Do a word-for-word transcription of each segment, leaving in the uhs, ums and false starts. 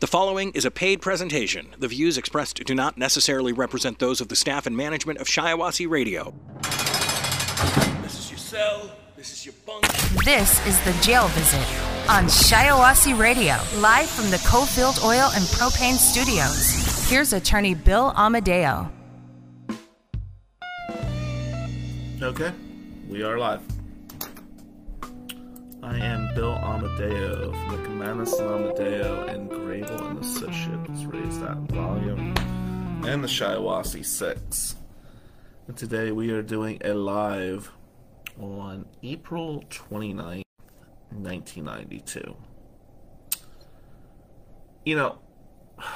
The following is a paid presentation. The views expressed do not necessarily represent those of the staff and management of Shiawassee Radio. This is your cell. This is your bunk. This is the jail visit on Shiawassee Radio, live from the Cofield Oil and Propane Studios. Here's attorney Bill Amadeo. Okay, we are live. I am Bill Amadeo from the McManus and Amadeo and Grable and Associates, raise that volume, and the Shiawassee six. And today we are doing a live on April twenty-ninth, nineteen ninety-two. You know,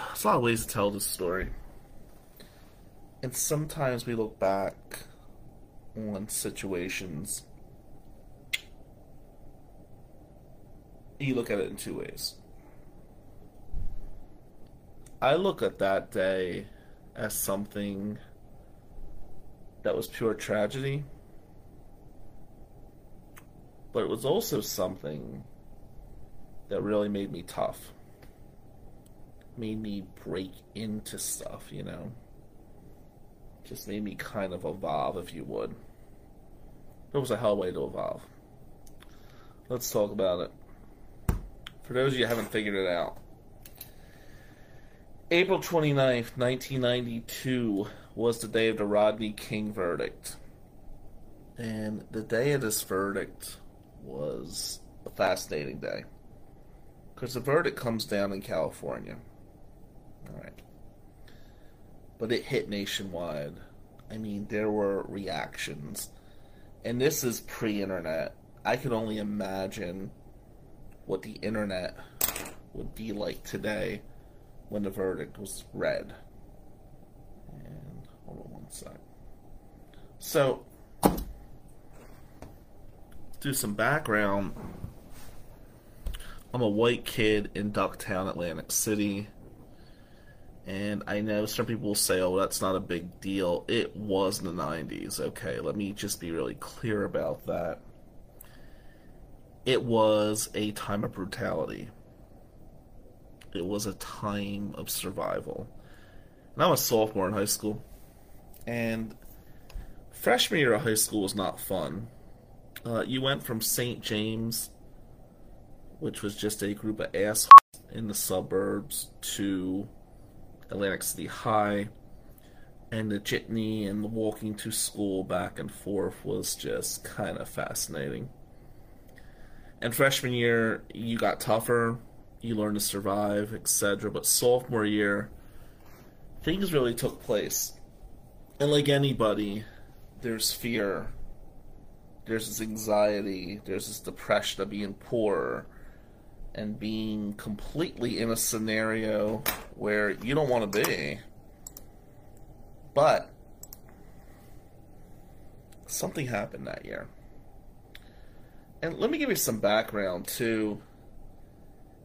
there's a lot of ways to tell this story. And sometimes we look back on situations. You look at it in two ways. I look at that day as something that was pure tragedy, but it was also something that really made me tough. Made me break into stuff, you know? Just made me kind of evolve, if you would. It was a hell way to evolve. Let's talk about it. For those of you who haven't figured it out, April twenty-ninth, nineteen ninety-two was the day of the Rodney King verdict. And the day of this verdict was a fascinating day, because the verdict comes down in California. All right. But it hit nationwide. I mean, there were reactions. And this is pre-internet. I could only imagine what the internet would be like today when the verdict was read. And hold on one sec. So, do some background. I'm a white kid in Ducktown, Atlantic City. And I know some people will say, oh, that's not a big deal. It was in the nineties. Okay, let me just be really clear about that. It was a time of brutality. It was a time of survival. And I was a sophomore in high school. And freshman year of high school was not fun. Uh, you went from Saint James, which was just a group of assholes in the suburbs, to Atlantic City High. And the jitney and the walking to school back and forth was just kind of fascinating. And freshman year, you got tougher, you learned to survive, et cetera. But sophomore year, things really took place. And like anybody, there's fear. There's this anxiety. There's this depression of being poor and being completely in a scenario where you don't want to be. But something happened that year. And let me give you some background, too.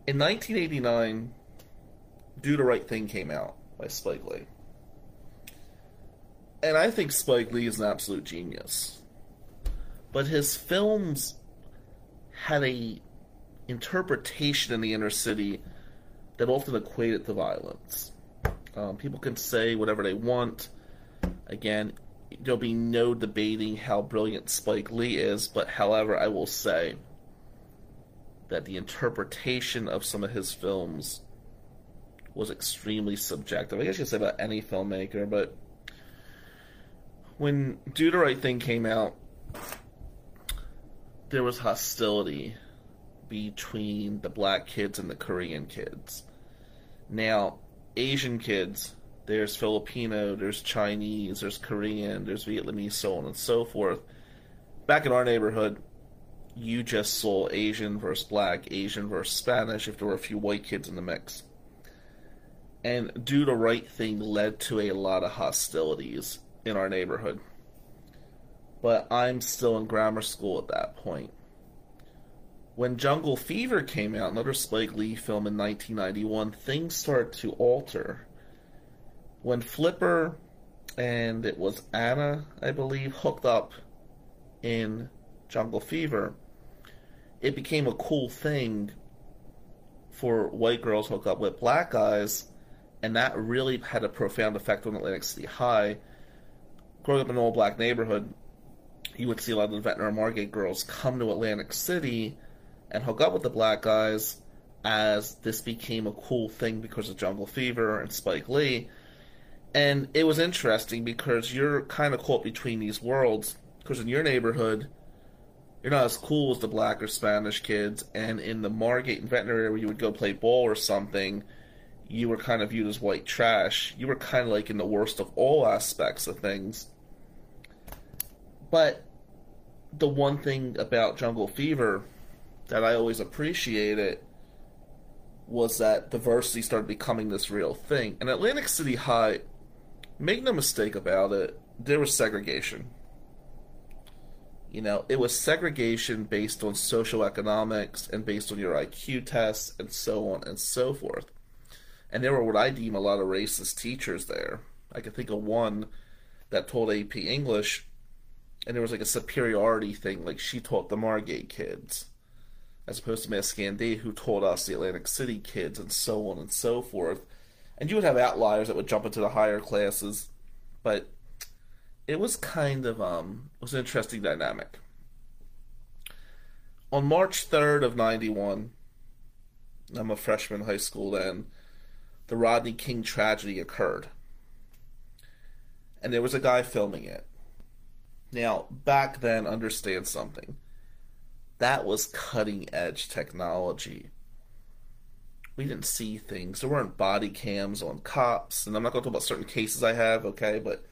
In nineteen eighty-nine, Do the Right Thing came out by Spike Lee. And I think Spike Lee is an absolute genius. But his films had a interpretation in the inner city that often equated to violence. Um, people can say whatever they want. Again, there'll be no debating how brilliant Spike Lee is, but however, I will say that the interpretation of some of his films was extremely subjective. I guess you could say about any filmmaker, but when Do the Right Thing came out, there was hostility between the black kids and the Korean kids. Now, Asian kids, there's Filipino, there's Chinese, there's Korean, there's Vietnamese, so on and so forth. Back in our neighborhood, you just saw Asian versus black, Asian versus Spanish, if there were a few white kids in the mix. And Do the Right Thing led to a lot of hostilities in our neighborhood. But I'm still in grammar school at that point. When Jungle Fever came out, another Spike Lee film in nineteen ninety-one, things started to alter. When Flipper and it was Anna, I believe, hooked up in Jungle Fever, it became a cool thing for white girls hook up with black guys, and that really had a profound effect on Atlantic City High. Growing up in an old black neighborhood, you would see a lot of the Ventnor Margate girls come to Atlantic City and hook up with the black guys, as this became a cool thing because of Jungle Fever and Spike Lee. And it was interesting because you're kind of caught between these worlds, because in your neighborhood, you're not as cool as the black or Spanish kids, and in the Margate and Ventnor area where you would go play ball or something, you were kind of viewed as white trash. You were kind of like in the worst of all aspects of things. But the one thing about Jungle Fever that I always appreciated was that diversity started becoming this real thing. And Atlantic City High, make no mistake about it, there was segregation. You know, it was segregation based on socioeconomics and based on your I Q tests and so on and so forth. And there were what I deem a lot of racist teachers there. I can think of one that taught A P English, and there was like a superiority thing, like she taught the Margate kids, as opposed to Miss Scandi, who taught us the Atlantic City kids, and so on and so forth. And you would have outliers that would jump into the higher classes, but it was kind of, um, it was an interesting dynamic. On March third of ninety-one, I'm a freshman in high school then, the Rodney King tragedy occurred. And there was a guy filming it. Now, back then, understand something. That was cutting-edge technology. We didn't see things. There weren't body cams on cops. And I'm not going to talk about certain cases I have, okay? But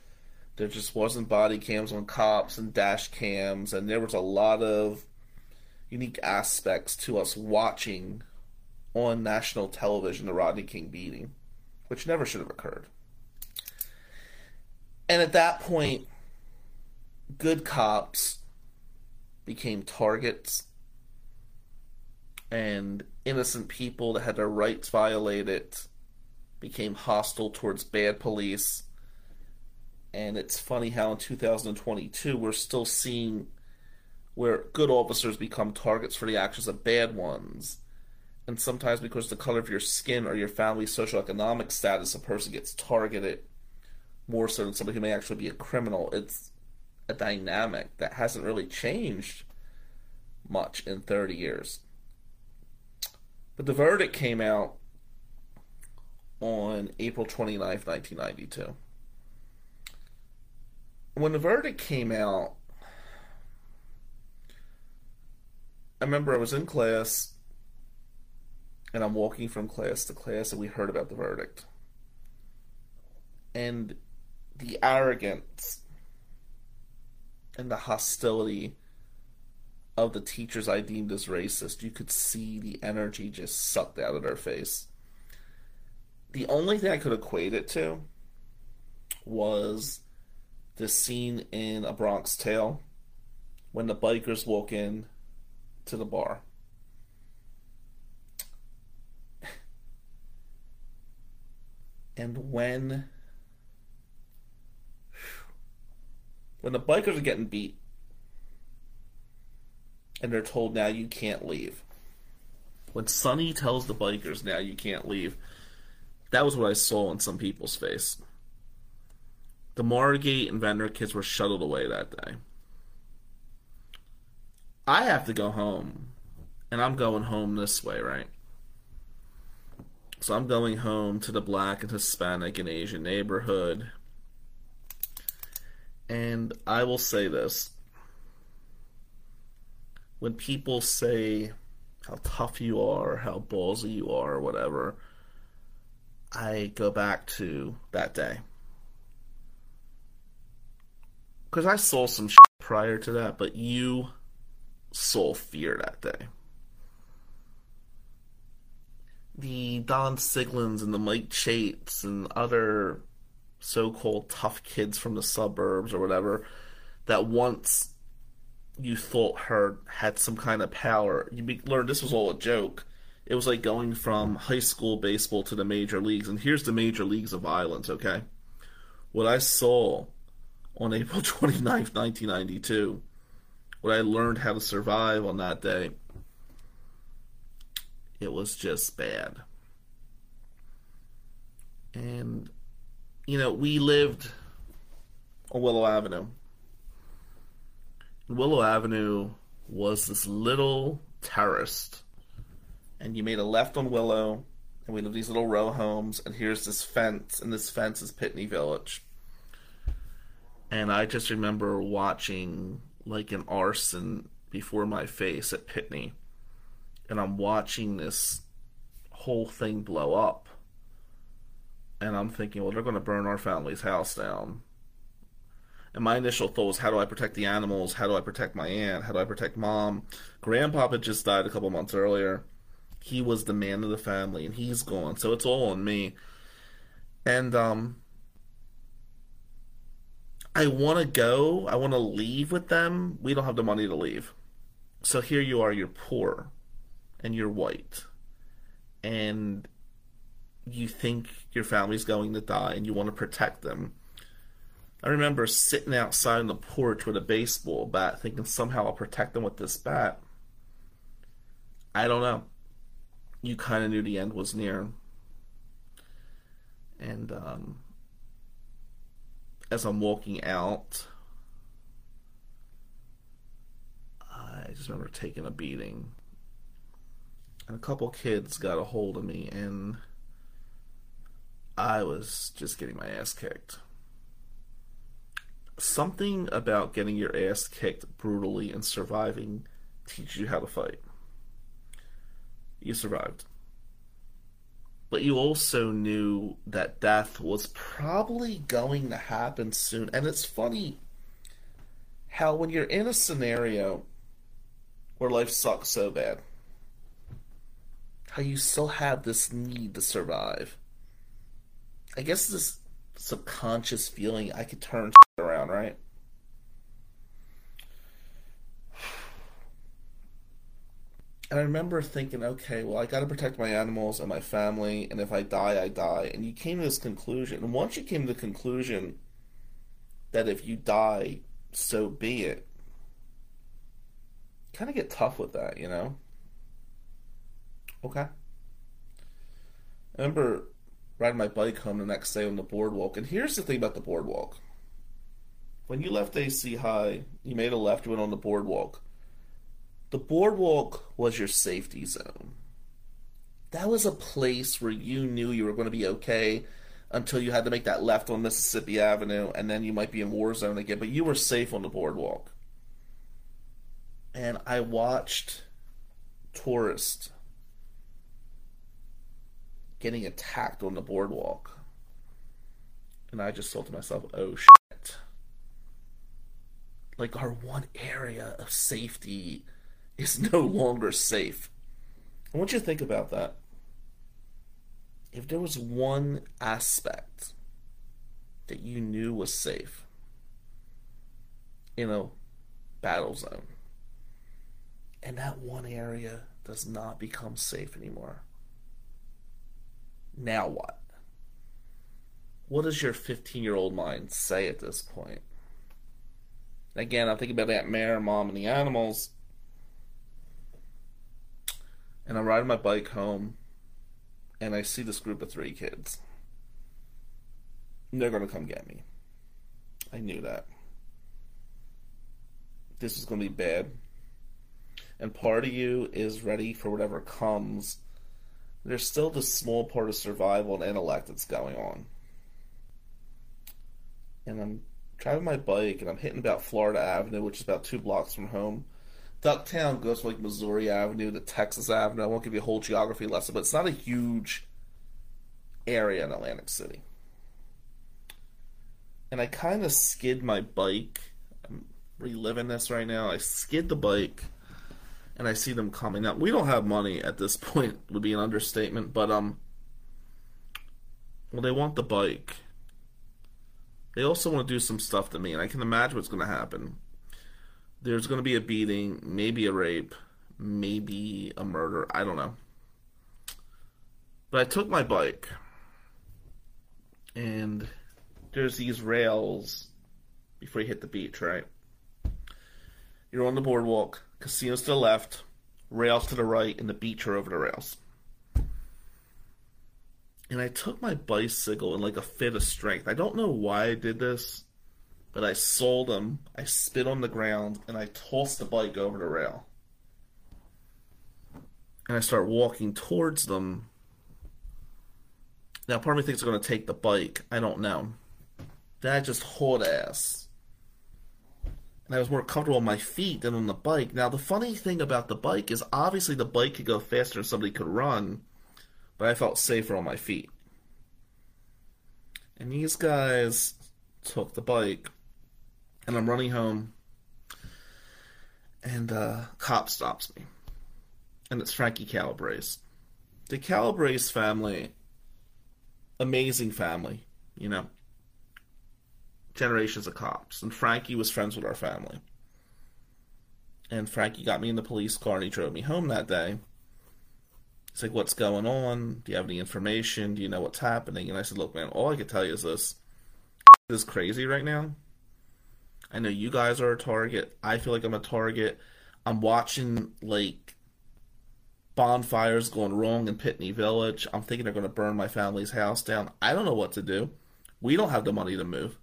there just wasn't body cams on cops and dash cams. And there was a lot of unique aspects to us watching on national television the Rodney King beating, which never should have occurred. And at that point, good cops became targets, and innocent people that had their rights violated became hostile towards bad police. And it's funny how in two thousand twenty-two we're still seeing where good officers become targets for the actions of bad ones. And sometimes because of the color of your skin or your family's socioeconomic status, a person gets targeted more so than somebody who may actually be a criminal. It's a dynamic that hasn't really changed much in thirty years. But the verdict came out on April twenty-ninth, nineteen ninety-two. When the verdict came out, I remember I was in class, and I'm walking from class to class, and we heard about the verdict. And the arrogance and the hostility of the teachers I deemed as racist, you could see the energy just sucked out of their face. The only thing I could equate it to was this scene in A Bronx Tale when the bikers walk in to the bar. And when When the bikers are getting beat and they're told, now you can't leave. When Sonny tells the bikers, now you can't leave, that was what I saw on some people's face. The Margate and Ventnor kids were shuttled away that day. I have to go home, and I'm going home this way, right? So I'm going home to the black and Hispanic and Asian neighborhood. And I will say this, when people say how tough you are, or how ballsy you are, or whatever, I go back to that day. Because I saw some shit prior to that, but you saw fear that day. The Don Siglins and the Mike Chates and other so-called tough kids from the suburbs or whatever, that once you thought her had some kind of power, you be- learned this was all a joke. It was like going from high school baseball to the major leagues, and here's the major leagues of violence, okay? What I saw on April twenty-ninth, nineteen ninety-two, what I learned how to survive on that day, It was just bad. And, you know, we lived on Willow Avenue. Willow Avenue was this little terrace. And you made a left on Willow, and we lived in these little row homes, and here's this fence, and this fence is Pitney Village. And I just remember watching, like, an arson before my face at Pitney. And I'm watching this whole thing blow up. And I'm thinking, well, they're going to burn our family's house down. And my initial thought was, how do I protect the animals? How do I protect my aunt? How do I protect Mom? Grandpa had just died a couple months earlier. He was the man of the family, and he's gone. So it's all on me. And um, I want to go. I want to leave with them. We don't have the money to leave. So here you are. You're poor, and you're white. And you think your family's going to die, and you want to protect them. I remember sitting outside on the porch with a baseball bat, thinking somehow I'll protect them with this bat. I don't know. You kind of knew the end was near. And um, as I'm walking out, I just remember taking a beating. And a couple kids got a hold of me, and I was just getting my ass kicked. Something about getting your ass kicked brutally and surviving teaches you how to fight. You survived. But you also knew that death was probably going to happen soon. And it's funny how when you're in a scenario where life sucks so bad, how you still have this need to survive. I guess this subconscious feeling I could turn around, right? And I remember thinking, okay, well, I got to protect my animals and my family, and if I die, I die. And you came to this conclusion. And once you came to the conclusion that if you die, so be it, kind of get tough with that, you know? Okay. I remember riding my bike home the next day on the boardwalk. And here's the thing about the boardwalk. When you left A C High, you made a left, you went on the boardwalk. The boardwalk was your safety zone. That was a place where you knew you were going to be okay until you had to make that left on Mississippi Avenue, and then you might be in war zone again, but you were safe on the boardwalk. And I watched tourists getting attacked on the boardwalk. And I just thought to myself, oh shit. Like, our one area of safety is no longer safe. I want you to think about that. If there was one aspect that you knew was safe in a battle zone, and that one area does not become safe anymore, now what? What does your fifteen-year-old mind say at this point? Again, I'm thinking about Aunt Mary, Mom, and the animals. And I'm riding my bike home, and I see this group of three kids. And they're going to come get me. I knew that. This is going to be bad. And part of you is ready for whatever comes. There's still this small part of survival and intellect that's going on. And I'm driving my bike, and I'm hitting about Florida Avenue, which is about two blocks from home. Ducktown goes from like Missouri Avenue to Texas Avenue. I won't give you a whole geography lesson, but it's not a huge area in Atlantic City. And I kind of skid my bike. I'm reliving this right now. I skid the bike, and I see them coming. Now, we don't have money at this point, would be an understatement, but um, well, they want the bike. They also want to do some stuff to me, and I can imagine what's going to happen. There's going to be a beating, maybe a rape, maybe a murder. I don't know. But I took my bike, and there's these rails before you hit the beach, right? You're on the boardwalk, casinos to the left, rails to the right, and the beach are over the rails. and I took my bicycle in like a fit of strength. I don't know why I did this, but I sold him. I spit on the ground, and I tossed the bike over the rail. And I start walking towards them. Now, part of me thinks they're going to take the bike. I don't know. Then I just hauled ass. And I was more comfortable on my feet than on the bike. Now, the funny thing about the bike is obviously the bike could go faster than somebody could run, but I felt safer on my feet. And these guys took the bike, and I'm running home, and a cop stops me. And it's Frankie Calabrese. The Calabrese family, amazing family, you know. Generations of cops. And Frankie was friends with our family. And Frankie got me in the police car and he drove me home that day. He's like, what's going on? Do you have any information? Do you know what's happening? And I said, look, man, all I can tell you is this. This is crazy right now. I know you guys are a target. I feel like I'm a target. I'm watching, like, bonfires going wrong in Pitney Village. I'm thinking they're going to burn my family's house down. I don't know what to do. We don't have the money to move.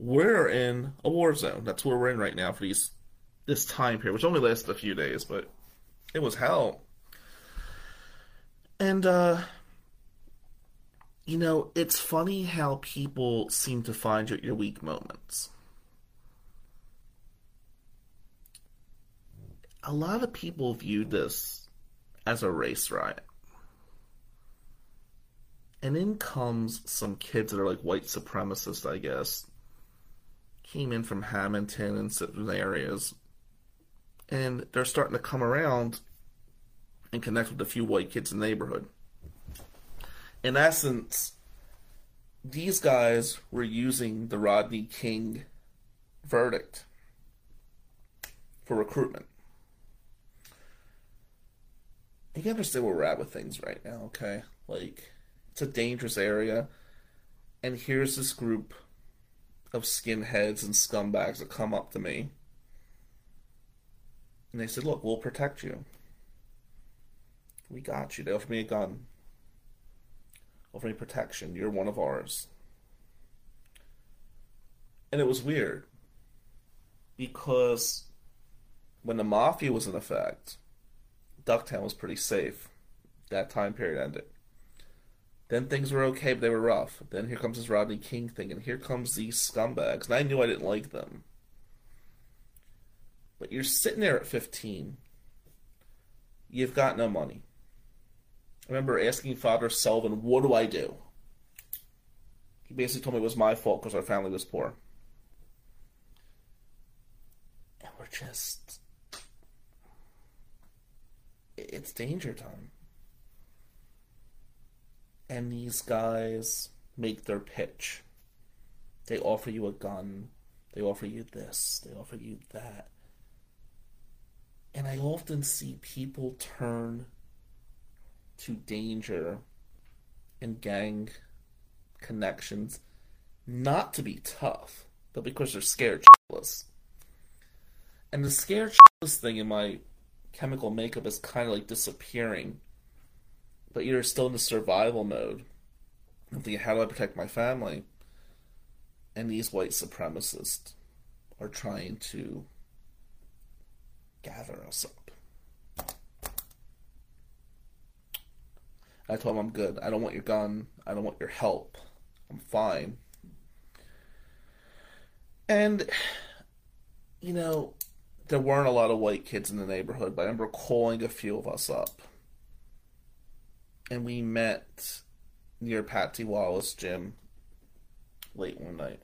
We're in a war zone. That's where we're in right now for these this time period, which only lasted a few days, but it was hell. And, uh, you know, it's funny how people seem to find your, your weak moments. A lot of people view this as a race riot. And in comes some kids that are like white supremacists, I guess. Came in from Hamilton and certain areas. And they're starting to come around and connect with a few white kids in the neighborhood. In essence, these guys were using the Rodney King verdict for recruitment. You can understand where we're at with things right now, okay? Like, it's a dangerous area. And here's this group of skinheads and scumbags that come up to me. And they said, look, we'll protect you. We got you. They offered me a gun. Offered me protection. You're one of ours. And it was weird. Because when the mafia was in effect, Ducktown was pretty safe. That time period ended. Then things were okay, but they were rough. Then here comes this Rodney King thing, and here comes these scumbags. And I knew I didn't like them. But you're sitting there at fifteen. You've got no money. I remember asking Father Selvin, what do I do? He basically told me it was my fault because our family was poor. And we're just... it's danger time. And these guys make their pitch. They offer you a gun. They offer you this. They offer you that. And I often see people turn to danger and gang connections, not to be tough, but because they're scared shitless. And the scared shitless thing in my chemical makeup is kind of like disappearing, but you're still in the survival mode. I'm thinking, how do I protect my family? And these white supremacists are trying to gather us up. I told them, I'm good. I don't want your gun. I don't want your help. I'm fine. And, you know, there weren't a lot of white kids in the neighborhood, but I remember calling a few of us up. And we met near Patsy Wallace gym late one night.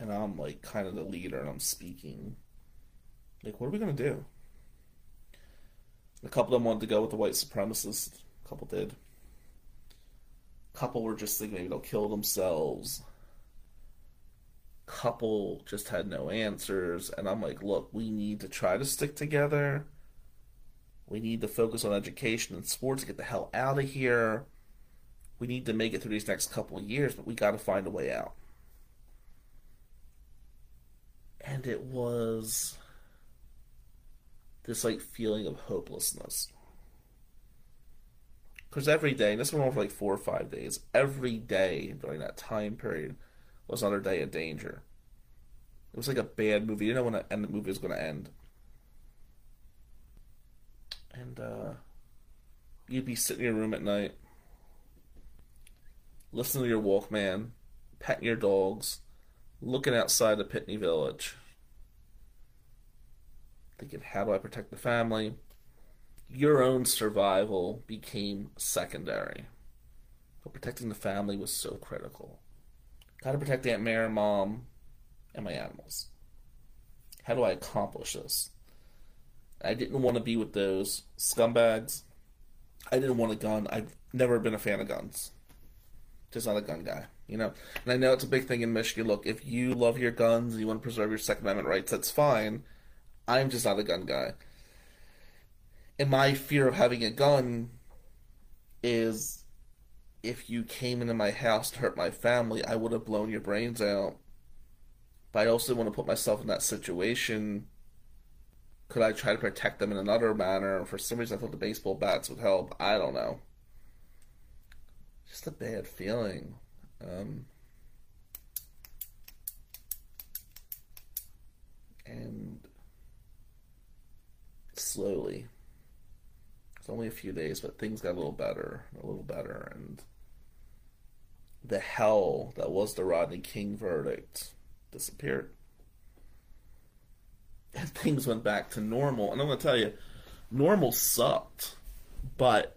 And I'm like kind of the leader and I'm speaking. Like, what are we going to do? A couple of them wanted to go with the white supremacists. A couple did. A couple were just thinking maybe they'll kill themselves. Couple just had no answers, and I'm like, look, we need to try to stick together. We need to focus on education and sports to get the hell out of here. We need to make it through these next couple of years, but we got to find a way out. And it was this like feeling of hopelessness. Because every day, and this went on for like four or five days, every day during that time period was another day of danger. It was like a bad movie. You know when the end the movie was going to end. And uh, you'd be sitting in your room at night, listening to your Walkman, petting your dogs, looking outside the Pitney Village, thinking, how do I protect the family? Your own survival became secondary. But protecting the family was so critical. Gotta protect Aunt Mary, Mom, and my animals. How do I accomplish this? I didn't want to be with those scumbags. I didn't want a gun. I've never been a fan of guns. Just not a gun guy, you know? And I know it's a big thing in Michigan. Look, if you love your guns and you want to preserve your Second Amendment rights, that's fine. I'm just not a gun guy. And my fear of having a gun is if you came into my house to hurt my family, I would have blown your brains out. But I also want to put myself in that situation. Could I try to protect them in another manner? For some reason, I thought the baseball bats would help. I don't know. Just a bad feeling. Um, and slowly. It's only a few days, but things got a little better, a little better. And the hell that was the Rodney King verdict disappeared. And things went back to normal. And I'm going to tell you, normal sucked. But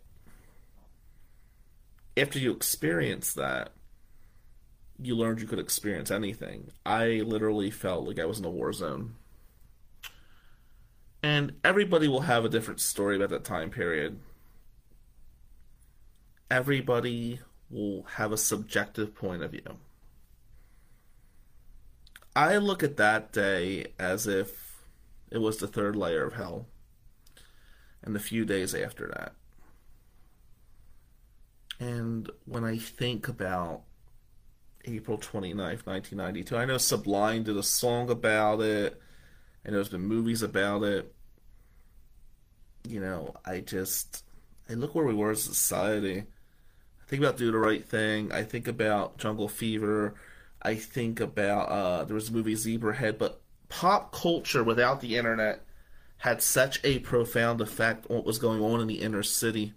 after you experience that, you learned you could experience anything. I literally felt like I was in a war zone. And everybody will have a different story about that time period. Everybody will have a subjective point of view. I look at that day as if it was the third layer of hell. And the few days after that. And when I think about April twenty-ninth, nineteen ninety-two, I know Sublime did a song about it. And there's been movies about it. You know, I just... I look where we were as a society. I think about Do the Right Thing. I think about Jungle Fever. I think about... Uh, there was a movie, Zebrahead, but... Pop culture without the internet had such a profound effect on what was going on in the inner city.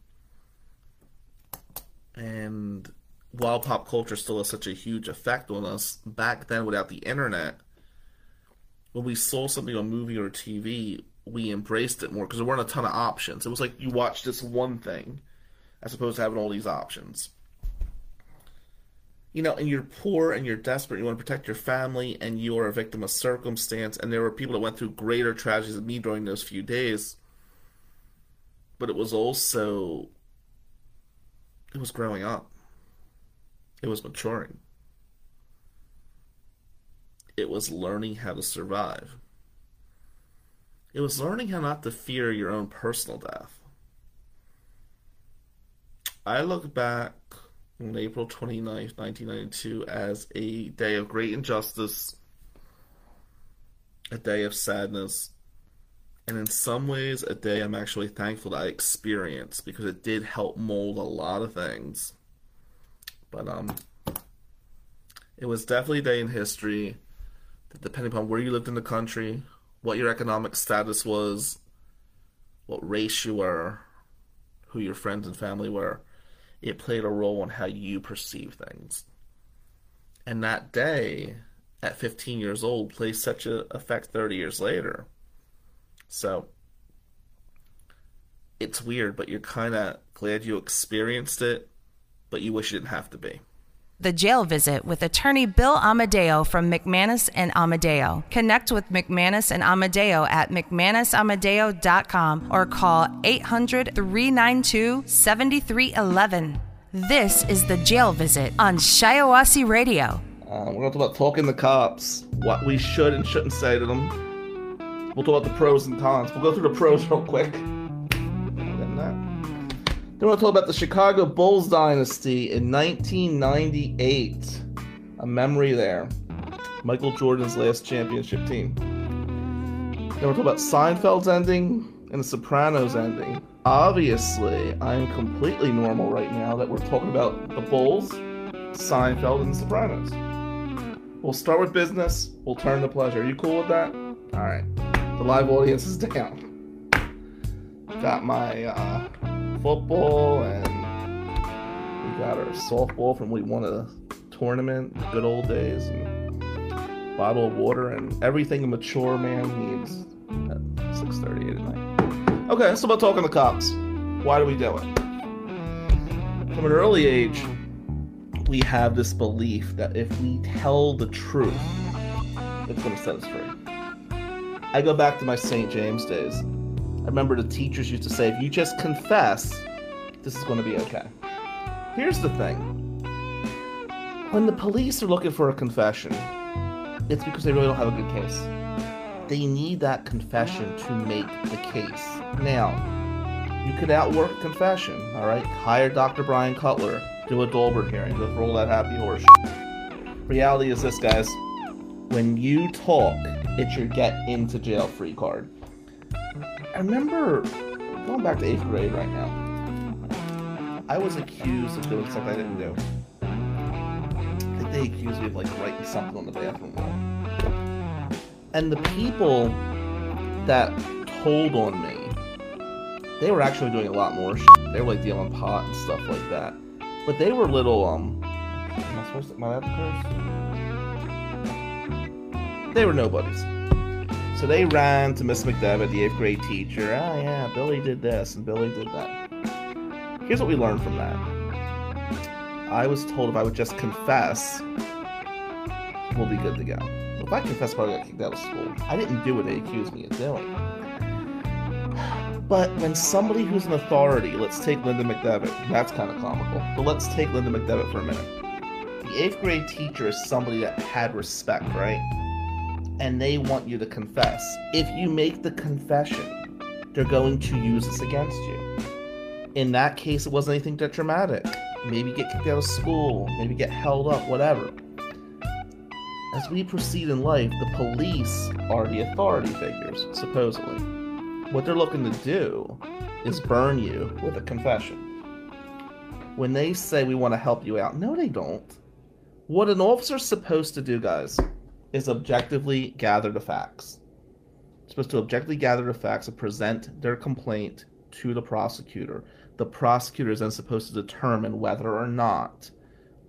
And while pop culture still has such a huge effect on us, back then without the internet, when we saw something on movie or T V, we embraced it more because there weren't a ton of options. It was like you watched this one thing as opposed to having all these options. You know, and you're poor and you're desperate, you want to protect your family, and you are a victim of circumstance, and there were people that went through greater tragedies than me during those few days. But it was also, it was growing up. It was maturing. It was learning how to survive. It was learning how not to fear your own personal death. I look back on April twenty-ninth, nineteen ninety-two, as a day of great injustice, a day of sadness, and in some ways a day I'm actually thankful that I experienced because it did help mold a lot of things. But um, it was definitely a day in history that, depending upon where you lived in the country, what your economic status was, what race you were, who your friends and family were, it played a role on how you perceive things. And that day, at fifteen years old, plays such an effect thirty years later. So, it's weird, but you're kind of glad you experienced it, but you wish you didn't have to be. The Jail Visit with attorney Bill Amadeo from McManus and Amadeo. Connect with McManus and Amadeo at McManus Amadeo dot com or call eight hundred, three nine two, seven three one one. This is The Jail Visit on Shiawassee Radio. Uh, we're going to talk about talking to cops, what we should and shouldn't say to them. We'll talk about the pros and cons. We'll go through the pros real quick. Then we'll talk about the Chicago Bulls dynasty in nineteen ninety-eight. A memory there. Michael Jordan's last championship team. Then we'll talk about Seinfeld's ending and The Sopranos ending. Obviously, I'm completely normal right now that we're talking about the Bulls, Seinfeld, and The Sopranos. We'll start with business. We'll turn to pleasure. You cool with that? All right. The live audience is down. Got my uh, football, and we got our softball from we won a tournament, good old days, and a bottle of water, and everything a mature man needs at six thirty at night. Okay, so about talking to cops. Why do we do it? From an early age, we have this belief that if we tell the truth, it's going to set us free. I go back to my Saint James days. I remember the teachers used to say, if you just confess, this is going to be okay. Here's the thing. When the police are looking for a confession, it's because they really don't have a good case. They need that confession to make the case. Now, you could outwork a confession, all right? Hire Doctor Brian Cutler. Do a Dolbert hearing. Just roll that happy horse. Reality is this, guys. When you talk, it's your get into jail free card. I remember going back to eighth grade right now. I was accused of doing something I didn't do. I think they accused me of like writing something on the bathroom wall. And the people that told on me, they were actually doing a lot more shit. They were like dealing pot and stuff like that. But they were little, um, am I supposed to, am I allowed to curse? They were nobodies. So they ran to Miss McDevitt, the eighth grade teacher. Oh yeah, Billy did this and Billy did that. Here's what we learned from that. I was told if I would just confess, we'll be good to go. If I confess, probably got kicked out of school. I didn't do what they accused me of doing. But when somebody who's an authority, let's take Linda McDevitt, that's kind of comical, but let's take Linda McDevitt for a minute. The eighth grade teacher is somebody that had respect, right? And they want you to confess. If you make the confession, they're going to use this against you. In that case, it wasn't anything that dramatic. Maybe get kicked out of school, maybe get held up, whatever. As we proceed in life, the police are the authority figures, supposedly. What they're looking to do is burn you with a confession. When they say we want to help you out, no, they don't. What an officer's supposed to do, guys, is objectively gather the facts. They're supposed to objectively gather the facts and present their complaint to the prosecutor. The prosecutor is then supposed to determine whether or not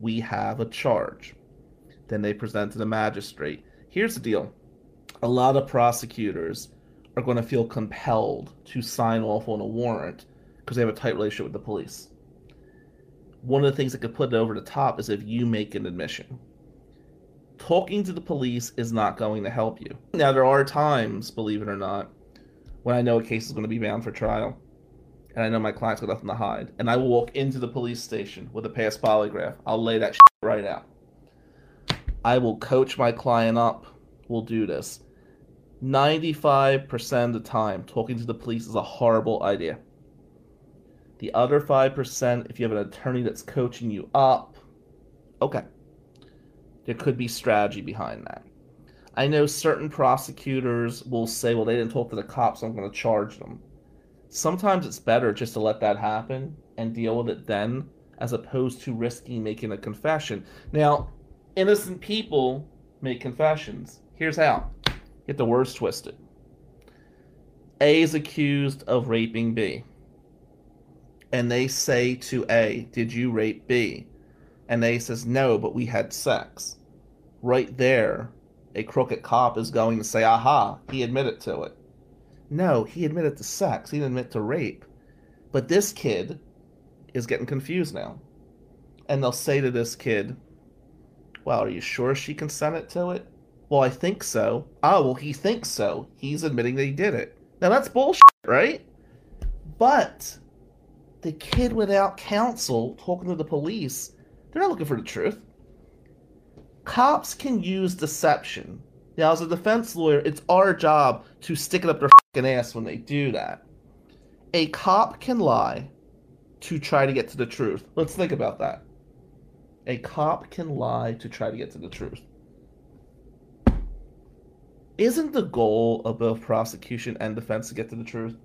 we have a charge. Then they present to the magistrate. Here's the deal. A lot of prosecutors are going to feel compelled to sign off on a warrant because they have a tight relationship with the police. One of the things that could put it over the top is if you make an admission. Talking to the police is not going to help you. Now, there are times, believe it or not, when I know a case is going to be bound for trial and I know my client's got nothing to hide, and I will walk into the police station with a passed polygraph. I'll lay that shit right out. I will coach my client up. We'll do this. ninety-five percent of the time, talking to the police is a horrible idea. The other five percent, if you have an attorney that's coaching you up, okay. There could be strategy behind that. I know certain prosecutors will say, well, they didn't talk to the cops, so I'm going to charge them. Sometimes it's better just to let that happen and deal with it then, as opposed to risking making a confession. Now, innocent people make confessions. Here's how. Get the words twisted. A is accused of raping B. And they say to A, did you rape B? And A says, no, but we had sex. Right there, a crooked cop is going to say, aha, he admitted to it. No, he admitted to sex. He didn't admit to rape. But this kid is getting confused now. And they'll say to this kid, well, are you sure she consented to it? Well, I think so. Oh, well, he thinks so. He's admitting that he did it. Now, that's bullshit, right? But the kid without counsel talking to the police, they're not looking for the truth. Cops can use deception. Now, as a defense lawyer, it's our job to stick it up their fucking ass when they do that. A cop can lie to try to get to the truth. Let's think about that. A cop can lie to try to get to the truth. Isn't the goal of both prosecution and defense to get to the truth?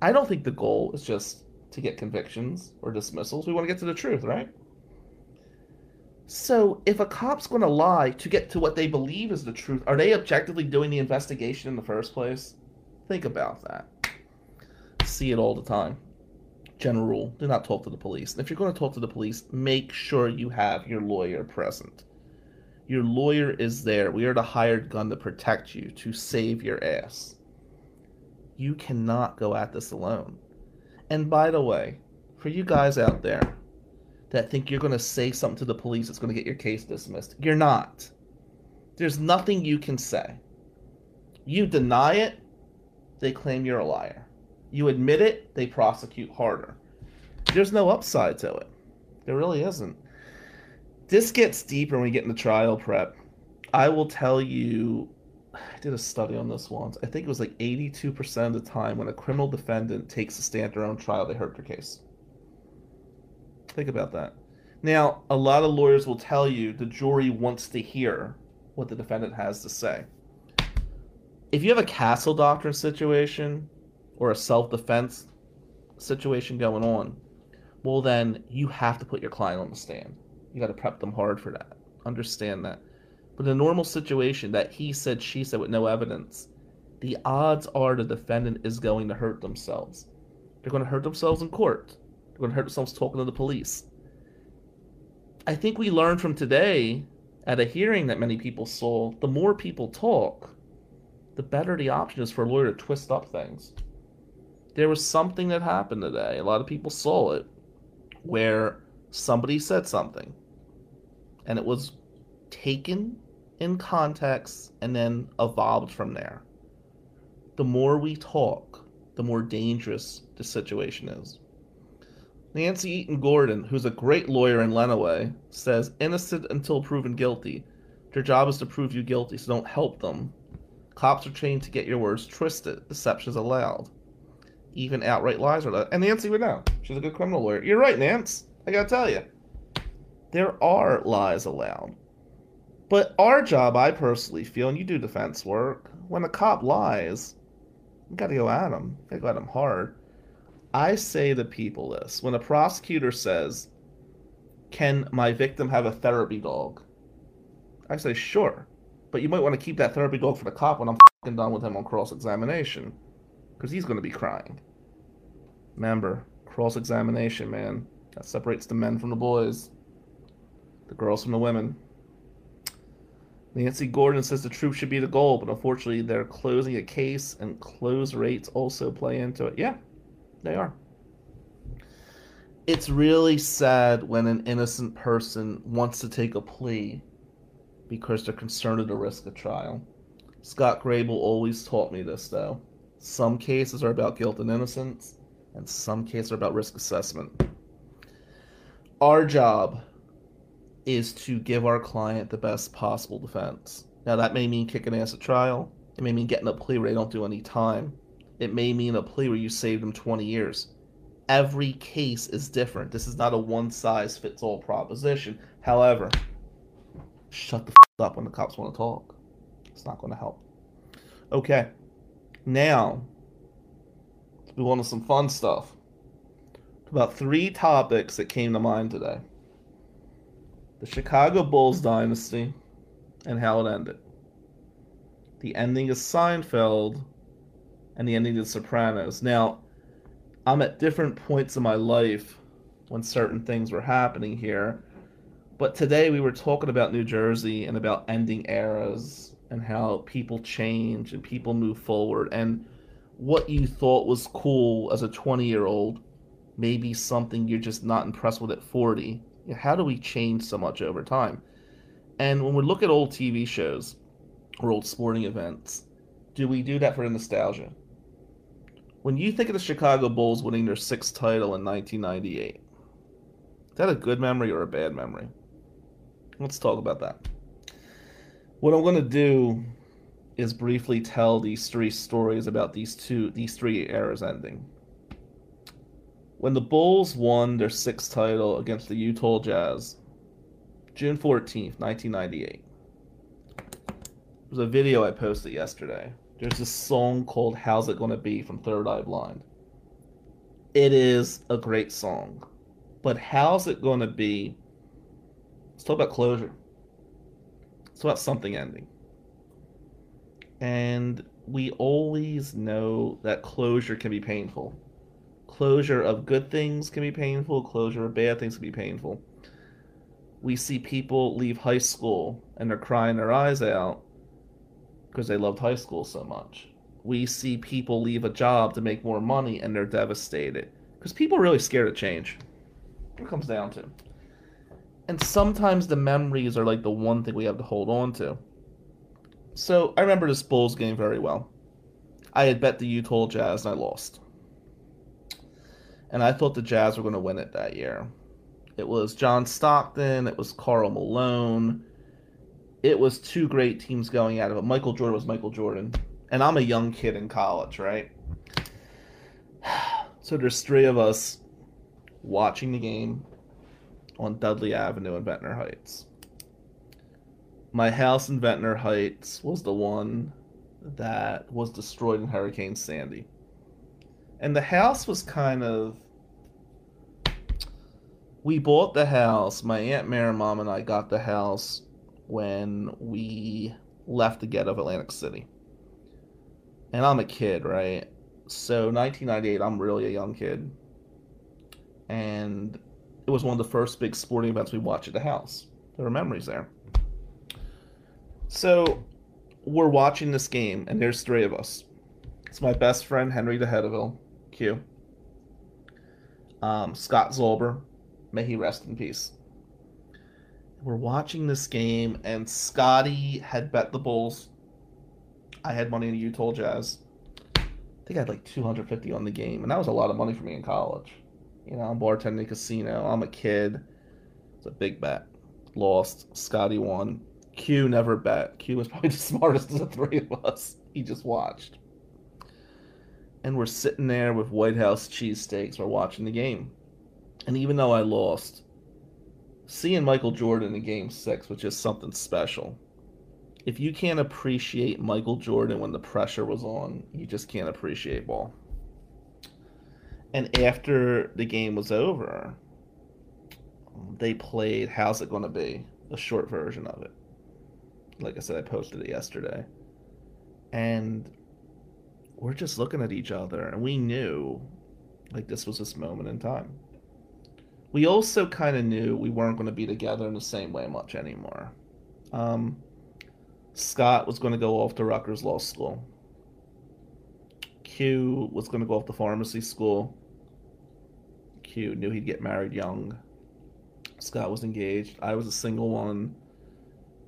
I don't think the goal is just to get convictions or dismissals. We want to get to the truth, right? So if a cop's going to lie to get to what they believe is the truth, are they objectively doing the investigation in the first place? Think about that. See it all the time. General rule, do not talk to the police. And if you're going to talk to the police, make sure you have your lawyer present. Your lawyer is there. We are the hired gun to protect you, to save your ass. You cannot go at this alone. And by the way, for you guys out there that think you're going to say something to the police that's going to get your case dismissed, you're not. There's nothing you can say. You deny it, they claim you're a liar. You admit it, they prosecute harder. There's no upside to it. There really isn't. This gets deeper when we get into trial prep. I will tell you, I did a study on this once. I think it was like eighty-two percent of the time when a criminal defendant takes a stand at their own trial, they hurt their case. Think about that. Now, a lot of lawyers will tell you the jury wants to hear what the defendant has to say. If you have a castle doctrine situation or a self-defense situation going on, well then you have to put your client on the stand. You got to prep them hard for that. Understand that. But in a normal situation that he said, she said with no evidence, the odds are the defendant is going to hurt themselves. They're going to hurt themselves in court. They're going to hurt themselves talking to the police. I think we learned from today at a hearing that many people saw, the more people talk, the better the option is for a lawyer to twist up things. There was something that happened today. A lot of people saw it where somebody said something and it was taken in context and then evolved from there. The more we talk, the more dangerous the situation is. Nancy Eaton Gordon, who's a great lawyer in Lenaway, says, innocent until proven guilty. Their job is to prove you guilty, so don't help them. Cops are trained to get your words twisted. Deception is allowed. Even outright lies are allowed. And Nancy would know. She's a good criminal lawyer. You're right, Nance. I gotta tell you. There are lies allowed. But our job, I personally feel, and you do defense work, when a cop lies, you gotta go at him. You gotta go at him hard. I say to people this. When a prosecutor says, can my victim have a therapy dog? I say, sure. But you might want to keep that therapy dog for the cop when I'm f***ing done with him on cross-examination. Because he's going to be crying. Remember, cross-examination, man. That separates the men from the boys. The girls from the women. Nancy Gordon says the truth should be the goal, but unfortunately they're closing a case and close rates also play into it. Yeah, they are. It's really sad when an innocent person wants to take a plea because they're concerned at the risk of trial. Scott Grable always taught me this, though. Some cases are about guilt and innocence, and some cases are about risk assessment. Our job is to give our client the best possible defense. Now, that may mean kicking ass at trial. It may mean getting a plea where they don't do any time. It may mean a plea where you save them twenty years. Every case is different. This is not a one-size-fits-all proposition. However, shut the f*** up when the cops want to talk. It's not going to help. Okay. Now, let's move on to some fun stuff. About three topics that came to mind today. The Chicago Bulls dynasty and how it ended. The ending is Seinfeld and the ending is Sopranos. Now, I'm at different points in my life when certain things were happening here. But today we were talking about New Jersey and about ending eras and how people change and people move forward. And what you thought was cool as a twenty-year-old may be something you're just not impressed with at forty. How do we change so much over time? And when we look at old T V shows or old sporting events, do we do that for nostalgia? When you think of the Chicago Bulls winning their sixth title in nineteen ninety-eight, is that a good memory or a bad memory? Let's talk about that. What I'm going to do is briefly tell these three stories about these two, these three eras ending. When the Bulls won their sixth title against the Utah Jazz, June fourteenth, nineteen ninety-eight. There's a video I posted yesterday. There's this song called How's It Gonna Be from Third Eye Blind. It is a great song. But how's it going to be? Let's talk about closure. Let's talk about something ending. And we always know that closure can be painful. Closure of good things can be painful. Closure of bad things can be painful. We see people leave high school and they're crying their eyes out because they loved high school so much. We see people leave a job to make more money and they're devastated because people are really scared of change. That's what it comes down to. And sometimes the memories are like the one thing we have to hold on to. So I remember this Bulls game very well. I had bet the Utah Jazz and I lost. And I thought the Jazz were going to win it that year. It was John Stockton. It was Karl Malone. It was two great teams going at it. But Michael Jordan was Michael Jordan. And I'm a young kid in college, right? So there's three of us watching the game on Dudley Avenue in Ventnor Heights. My house in Ventnor Heights was the one that was destroyed in Hurricane Sandy. And the house was kind of... We bought the house. My Aunt Mary, Mom, and I got the house when we left the ghetto of Atlantic City. And I'm a kid, right? So nineteen ninety-eight, I'm really a young kid. And it was one of the first big sporting events we watched at the house. There were memories there. So we're watching this game, and there's three of us. It's my best friend, Henry DeHedeville, Q. Um, Scott Zolber. May he rest in peace. We're watching this game, and Scotty had bet the Bulls. I had money in the Utah Jazz. I think I had like two hundred fifty on the game, and that was a lot of money for me in college. You know, I'm bartending a casino. I'm a kid. It's a big bet. Lost. Scotty won. Q never bet. Q was probably the smartest of the three of us. He just watched. And we're sitting there with White House cheesesteaks. We're watching the game. And even though I lost, seeing Michael Jordan in Game six was just something special. If you can't appreciate Michael Jordan when the pressure was on, you just can't appreciate ball. And after the game was over, they played How's It Gonna Be, a short version of it. Like I said, I posted it yesterday. And we're just looking at each other, and we knew, like, this was this moment in time. We also kind of knew we weren't going to be together in the same way much anymore. Um, Scott was going to go off to Rutgers Law School. Q was going to go off to pharmacy school. Q knew he'd get married young. Scott was engaged. I was a single one.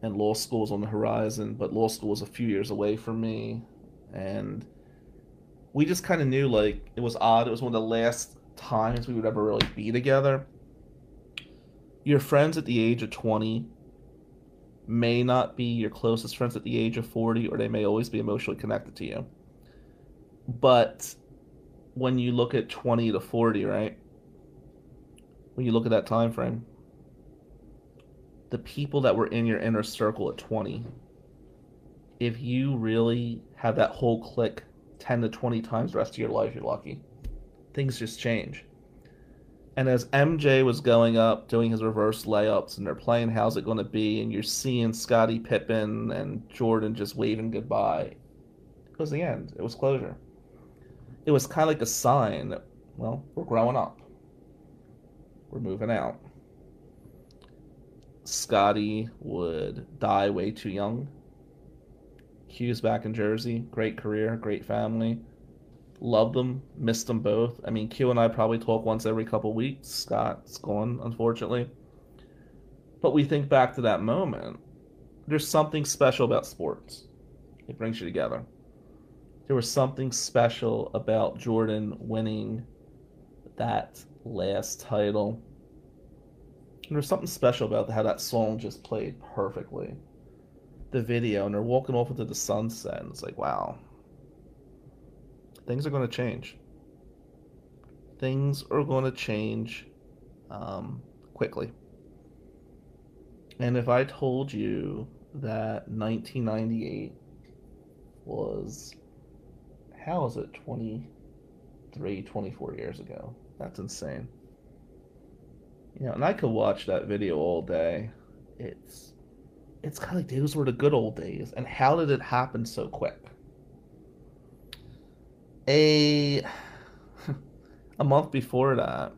And law school was on the horizon. But law school was a few years away from me. And we just kind of knew, like, it was odd. It was one of the last times we would ever really be together. Your friends at the age of twenty may not be your closest friends at the age of forty, or they may always be emotionally connected to you. But when you look at twenty to forty, right? When you look at that time frame, the people that were in your inner circle at twenty, if you really have that whole clique ten to twenty times the rest of your life, you're lucky. Things just change. And as M J was going up, doing his reverse layups, and they're playing How's It Gonna Be, and you're seeing Scottie Pippen and Jordan just waving goodbye, it was the end. It was closure. It was kind of like a sign that, well, we're growing up. We're moving out. Scottie would die way too young. Q's back in Jersey. Great career, great family. Love them, miss them both. I mean, Q and I probably talk once every couple weeks. Scott's gone, unfortunately. But we think back to that moment. There's something special about sports. It brings you together. There was something special about Jordan winning that last title. And there's something special about how that song just played perfectly. The video, and they're walking off into the sunset, and it's like, wow. Things are going to change. Things are going to change um, quickly. And if I told you that nineteen ninety-eight was, how is it, 20, twenty-three, twenty-four years ago. That's insane. You know, and I could watch that video all day. It's it's kind of like those were the good old days. And how did it happen so quick? A, a month before that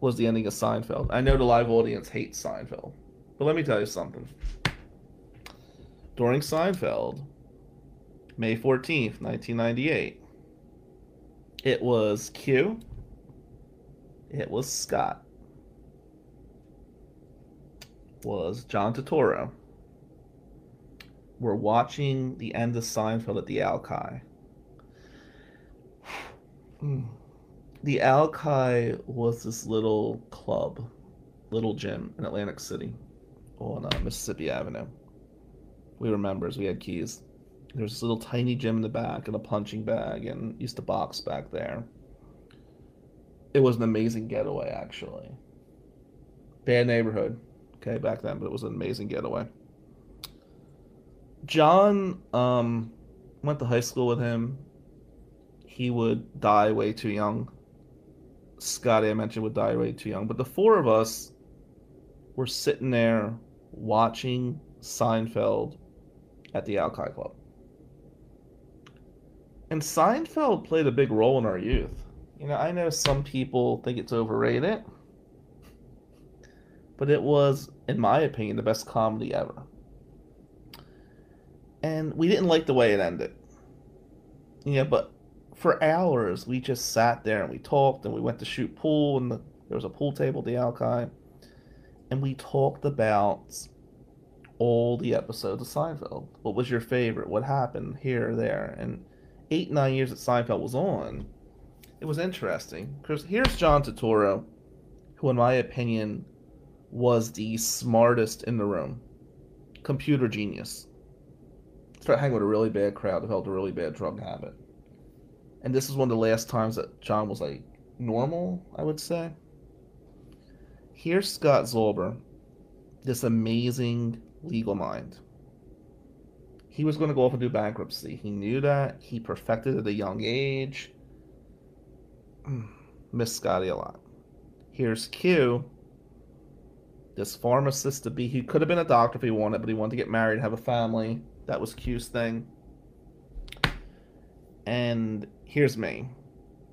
was the ending of Seinfeld. I know the live audience hates Seinfeld, but let me tell you something. During Seinfeld, May fourteenth, nineteen ninety-eight, it was Q, it was Scott, was John Turturro. We're watching the end of Seinfeld at the Alki. The Alki was this little club, little gym in Atlantic City on uh, Mississippi Avenue. We were members, we had keys. There was this little tiny gym in the back and a punching bag and used to box back there. It was an amazing getaway, actually. Bad neighborhood, okay, back then, but it was an amazing getaway. John, um, went to high school with him. He would die way too young. Scotty, I mentioned, would die way too young. But the four of us were sitting there watching Seinfeld at the Alki Club. And Seinfeld played a big role in our youth. You know, I know some people think it's overrated, but it was, in my opinion, the best comedy ever. And we didn't like the way it ended. You know, but for hours, we just sat there and we talked and we went to shoot pool, and the, there was a pool table at the Alki, and we talked about all the episodes of Seinfeld. What was your favorite? What happened here or there? And eight, nine years that Seinfeld was on, it was interesting. Because here's John Turturro, who in my opinion was the smartest in the room. Computer genius. Started hanging with a really bad crowd, developed a really bad drug habit. And this is one of the last times that John was, like, normal, I would say. Here's Scott Zolber, this amazing legal mind. He was going to go off and do bankruptcy. He knew that. He perfected it at a young age. Miss Scotty a lot. Here's Q, this pharmacist to be. He could have been a doctor if he wanted, but he wanted to get married and have a family. That was Q's thing. And here's me,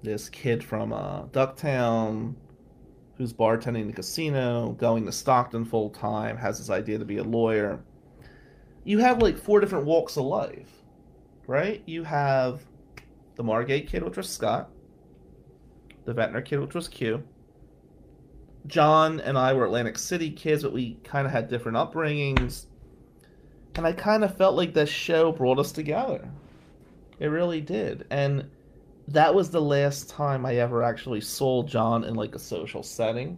this kid from uh, Ducktown, who's bartending the casino, going to Stockton full time, has this idea to be a lawyer. You have like four different walks of life, right? You have the Margate kid, which was Scott, the Ventnor kid, which was Q. John and I were Atlantic City kids, but we kind of had different upbringings. And I kind of felt like this show brought us together. It really did. And that was the last time I ever actually saw John in like a social setting.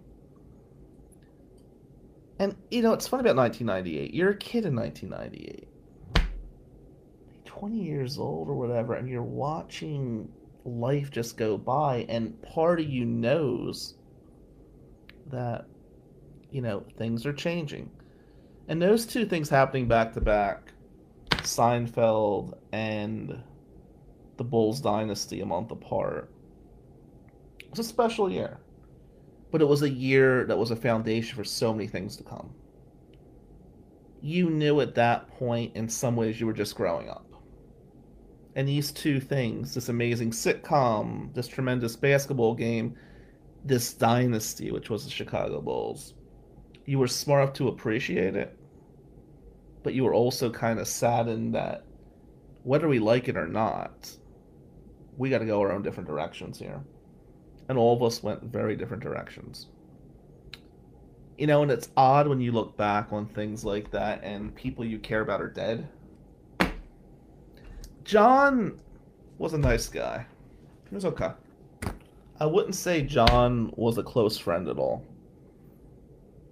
And, you know, it's funny about nineteen ninety-eight. You're a kid in nineteen ninety-eight. twenty years old or whatever, and you're watching life just go by, and part of you knows that, you know, things are changing. And those two things happening back to back, Seinfeld and the Bulls dynasty a month apart, it was a special year. But it was a year that was a foundation for so many things to come. You knew at that point, in some ways, you were just growing up. And these two things, this amazing sitcom, this tremendous basketball game, this dynasty, which was the Chicago Bulls, you were smart enough to appreciate it, but you were also kind of saddened that whether we like it or not, we got to go our own different directions here. And all of us went very different directions. You know, and it's odd when you look back on things like that and people you care about are dead. John was a nice guy. He was okay. I wouldn't say John was a close friend at all.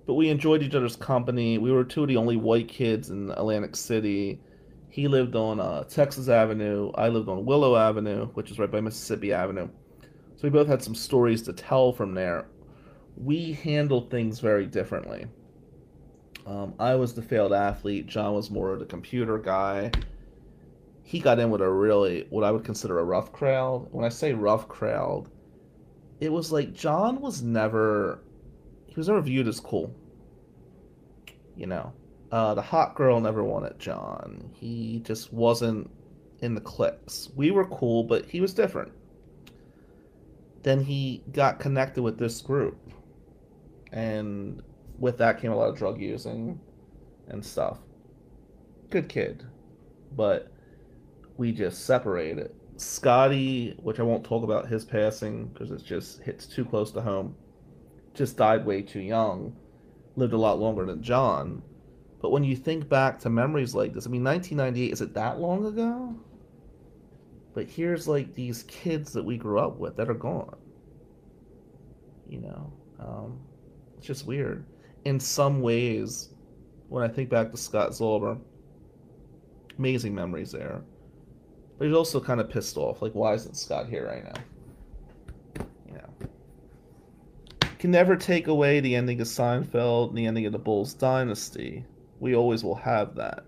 But we enjoyed each other's company. We were two of the only white kids in Atlantic City. He lived on uh, Texas Avenue. I lived on Willow Avenue, which is right by Mississippi Avenue. So we both had some stories to tell from there. We handled things very differently. Um, I was the failed athlete. John was more of the computer guy. he got in with a really, what I would consider a rough crowd. When I say rough crowd, it was like John was never, he was never viewed as cool. You know, uh, the hot girl never wanted John. He just wasn't in the cliques. We were cool, but he was different. Then he got connected with this group. And with that came a lot of drug using and stuff. Good kid. But we just separated. Scotty, which I won't talk about his passing because it just hits too close to home, just died way too young. Lived a lot longer than John. But when you think back to memories like this, I mean, nineteen ninety-eight, is it that long ago? But here's like these kids that we grew up with that are gone. You know, um, it's just weird. In some ways, when I think back to Scott Zolber, amazing memories there. But he's also kind of pissed off. Like, why isn't Scott here right now? You know. Can never take away the ending of Seinfeld and the ending of the Bulls dynasty. We always will have that.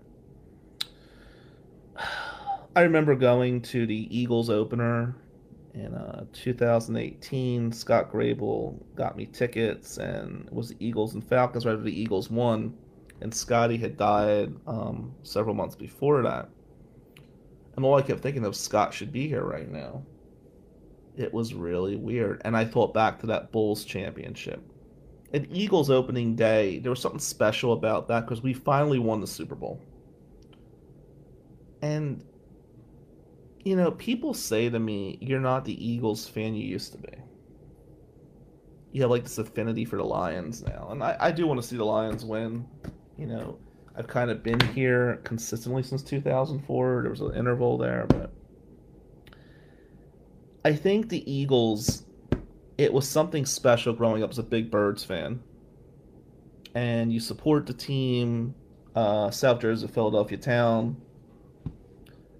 I remember going to the Eagles opener in uh, two thousand eighteen. Scott Grable got me tickets, and it was the Eagles and Falcons right after the Eagles won. And Scotty had died um, several months before that. And all I kept thinking of, Scott should be here right now. It was really weird. And I thought back to that Bulls championship. At Eagles opening day, there was something special about that because we finally won the Super Bowl. And you know, people say to me, you're not the Eagles fan you used to be. You have like this affinity for the Lions now. And I, I do want to see the Lions win. You know, I've kind of been here consistently since two thousand four. There was an interval there, but I think the Eagles, it was something special growing up as a big Birds fan. And you support the team, uh, South Jersey, Philadelphia town.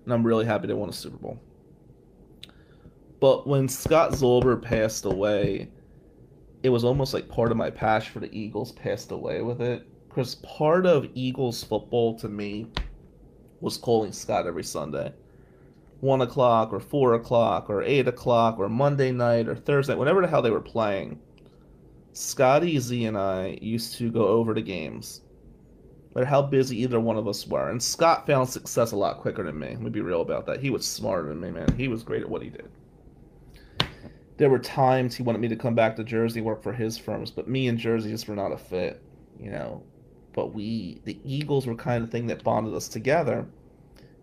And I'm really happy they won a Super Bowl. But when Scott Zolber passed away, it was almost like part of my passion for the Eagles passed away with it. Because part of Eagles football to me was calling Scott every Sunday. one o'clock or four o'clock or eight o'clock or Monday night or Thursday night, whatever the hell they were playing. Scotty, Z, and I used to go over the games. But how busy either one of us were. And Scott found success a lot quicker than me. Let me be real about that. He was smarter than me, man. He was great at what he did. There were times he wanted me to come back to Jersey and work for his firms, but me and Jersey just were not a fit, you know. But we, the Eagles were kind of the thing that bonded us together.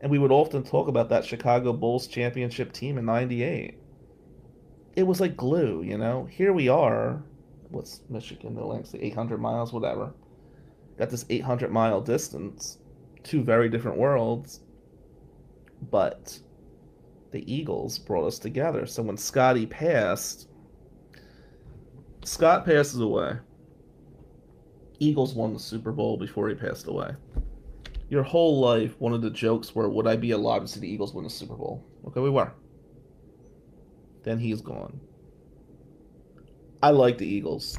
And we would often talk about that Chicago Bulls championship team in ninety-eight. It was like glue, you know. Here we are. What's Michigan? The length, eight hundred miles, whatever. Got this eight hundred mile distance, two very different worlds, but the Eagles brought us together. So when Scotty passed, Scott passes away. Eagles won the Super Bowl before he passed away. Your whole life, one of the jokes were, would I be alive to see the Eagles win the Super Bowl? Okay, we were. Then he's gone. I like the Eagles.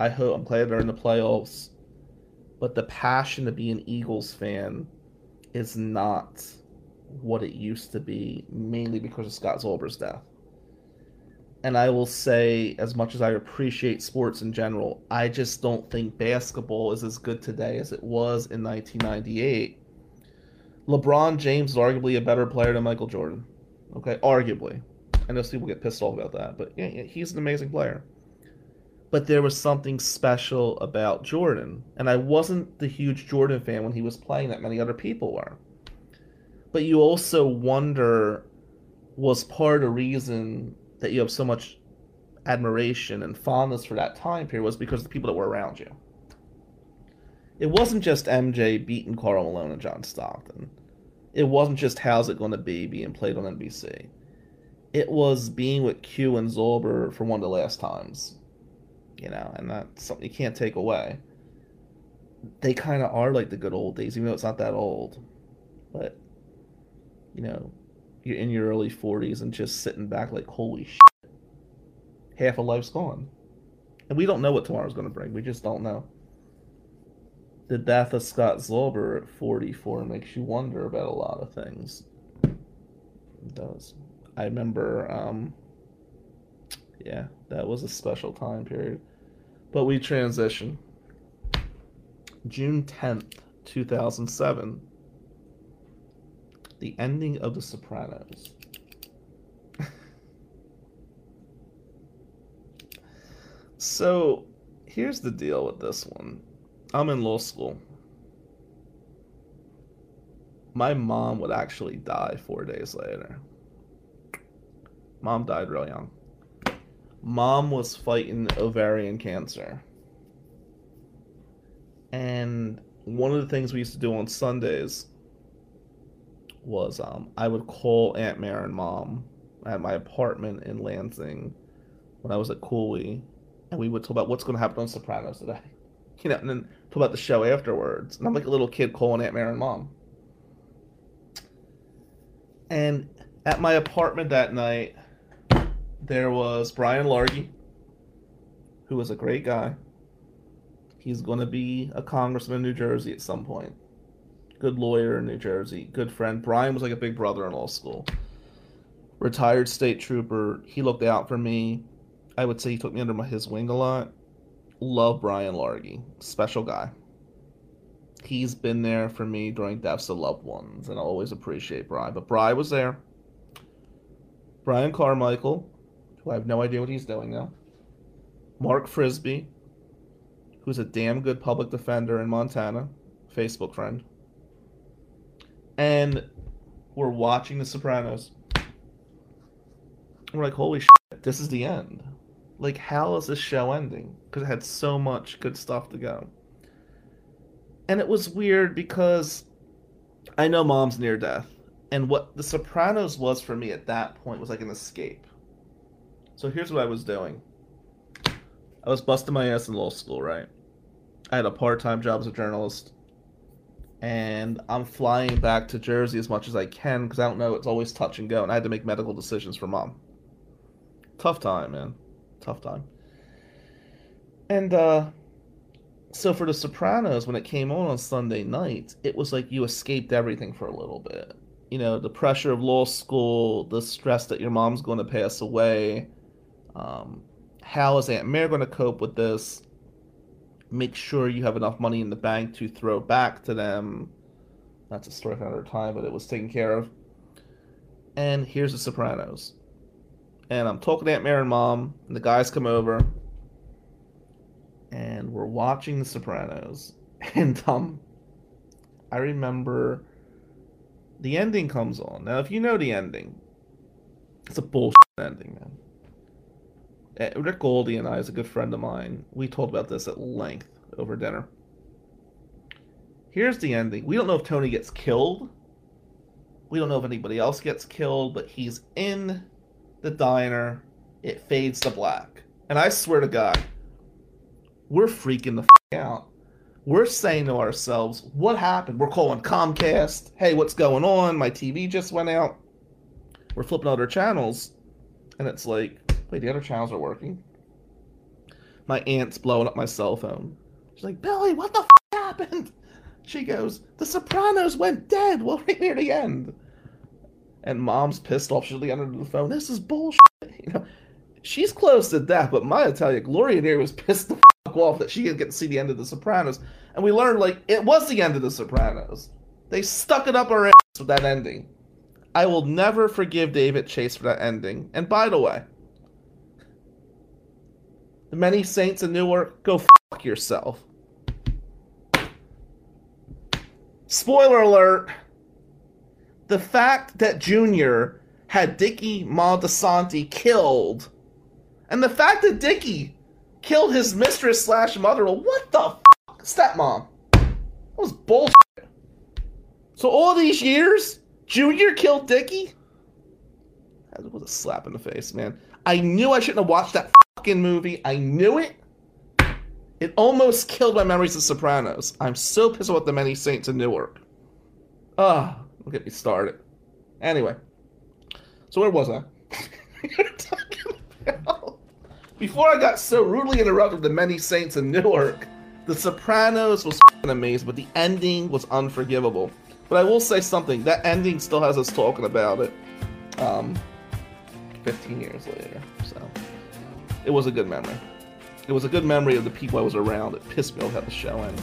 I hope, I'm glad they're in the playoffs. But the passion to be an Eagles fan is not what it used to be, mainly because of Scott Zolber's death. And I will say, as much as I appreciate sports in general, I just don't think basketball is as good today as it was in nineteen ninety-eight. LeBron James is arguably a better player than Michael Jordan. Okay, arguably. I know some people get pissed off about that, but yeah, yeah, he's an amazing player. But there was something special about Jordan. And I wasn't the huge Jordan fan when he was playing that many other people were. But you also wonder, was part of the reason that you have so much admiration and fondness for that time period was because of the people that were around you. It wasn't just M J beating Karl Malone and John Stockton. It wasn't just How's It Gonna Be being played on N B C. It was being with Q and Zolber for one of the last times. You know, and that's something you can't take away. They kind of are like the good old days, even though it's not that old. But, you know, you're in your early forties and just sitting back like, holy shit, half of life's gone. And we don't know what tomorrow's going to bring. We just don't know. The death of Scott Zolber at forty-four makes you wonder about a lot of things. those. I remember, um, yeah, that was a special time period. But we transitioned. June tenth, two thousand seven. The ending of The Sopranos. So, here's the deal with this one. I'm in law school. My mom would actually die four days later. Mom died real young. Mom was fighting ovarian cancer. And one of the things we used to do on Sundays was um, I would call Aunt Mary and Mom at my apartment in Lansing when I was at Cooley. And we would talk about what's going to happen on Sopranos today. You know, and then talk about the show afterwards. And I'm like a little kid calling Aunt Mary and Mom. And at my apartment that night, there was Brian Largy, who was a great guy. He's going to be a congressman in New Jersey at some point. Good lawyer in New Jersey. Good friend. Brian was like a big brother in law school. Retired state trooper. He looked out for me. I would say he took me under his wing a lot. Love Brian Largy. Special guy. He's been there for me during deaths of loved ones, and I always appreciate Brian. But Brian was there. Brian Carmichael, who I have no idea what he's doing now. Mark Frisbee, who's a damn good public defender in Montana. Facebook friend. And we're watching The Sopranos. We're like, holy shit, this is the end. Like, how is this show ending? Because it had so much good stuff to go. And it was weird because I know Mom's near death. And what The Sopranos was for me at that point was like an escape. So here's what I was doing. I was busting my ass in law school, right? I had a part-time job as a journalist. And I'm flying back to Jersey as much as I can because I don't know, it's always touch and go. And I had to make medical decisions for Mom. Tough time, man. Tough time. And uh, so for The Sopranos, when it came on on Sunday night, it was like you escaped everything for a little bit. You know, the pressure of law school, the stress that your mom's going to pass away. Um, how is Aunt Mary going to cope with this? Make sure you have enough money in the bank to throw back to them. That's a story for another time, but it was taken care of. And here's The Sopranos. And I'm talking to Aunt Mary and Mom, and the guys come over. And we're watching The Sopranos. And um, I remember the ending comes on. Now, if you know the ending, it's a bullshit ending, man. Rick Goldie and I is a good friend of mine. We talked about this at length over dinner. Here's the ending. We don't know if Tony gets killed. We don't know if anybody else gets killed, but he's in the diner. It fades to black. And I swear to God, we're freaking the f*** out. We're saying to ourselves, what happened? We're calling Comcast. Hey, what's going on? My T V just went out. We're flipping other channels. And it's like, wait, the other channels are working. My aunt's blowing up my cell phone. She's like, Billy, what the f*** happened? She goes, The Sopranos went dead. We'll be near the end. And Mom's pissed off. She's under the phone. This is bullshit. You know, she's close to death, but my Italia Gloria there was pissed the f*** off that she didn't get to see the end of The Sopranos. And we learned, like, it was the end of The Sopranos. They stuck it up our ass with that ending. I will never forgive David Chase for that ending. And by the way, The Many Saints of Newark, go fuck yourself. Spoiler alert. The fact that Junior had Dickie Montesanti killed, and the fact that Dickie killed his mistress slash mother, what the fuck? Stepmom. That was bullshit. So all these years, Junior killed Dickie? That was a slap in the face, man. I knew I shouldn't have watched that fucking movie. I knew it. It almost killed my memories of Sopranos. I'm so pissed about The Many Saints in Newark. Ah, oh, don't get me started. Anyway, so where was I? You're talking about before I got so rudely interrupted with The Many Saints in Newark. The Sopranos was fucking amazing, but the ending was unforgivable. But I will say something. That ending still has us talking about it. um, fifteen years later. So it was a good memory. It was a good memory of the people I was around. It pissed me off how the show ended.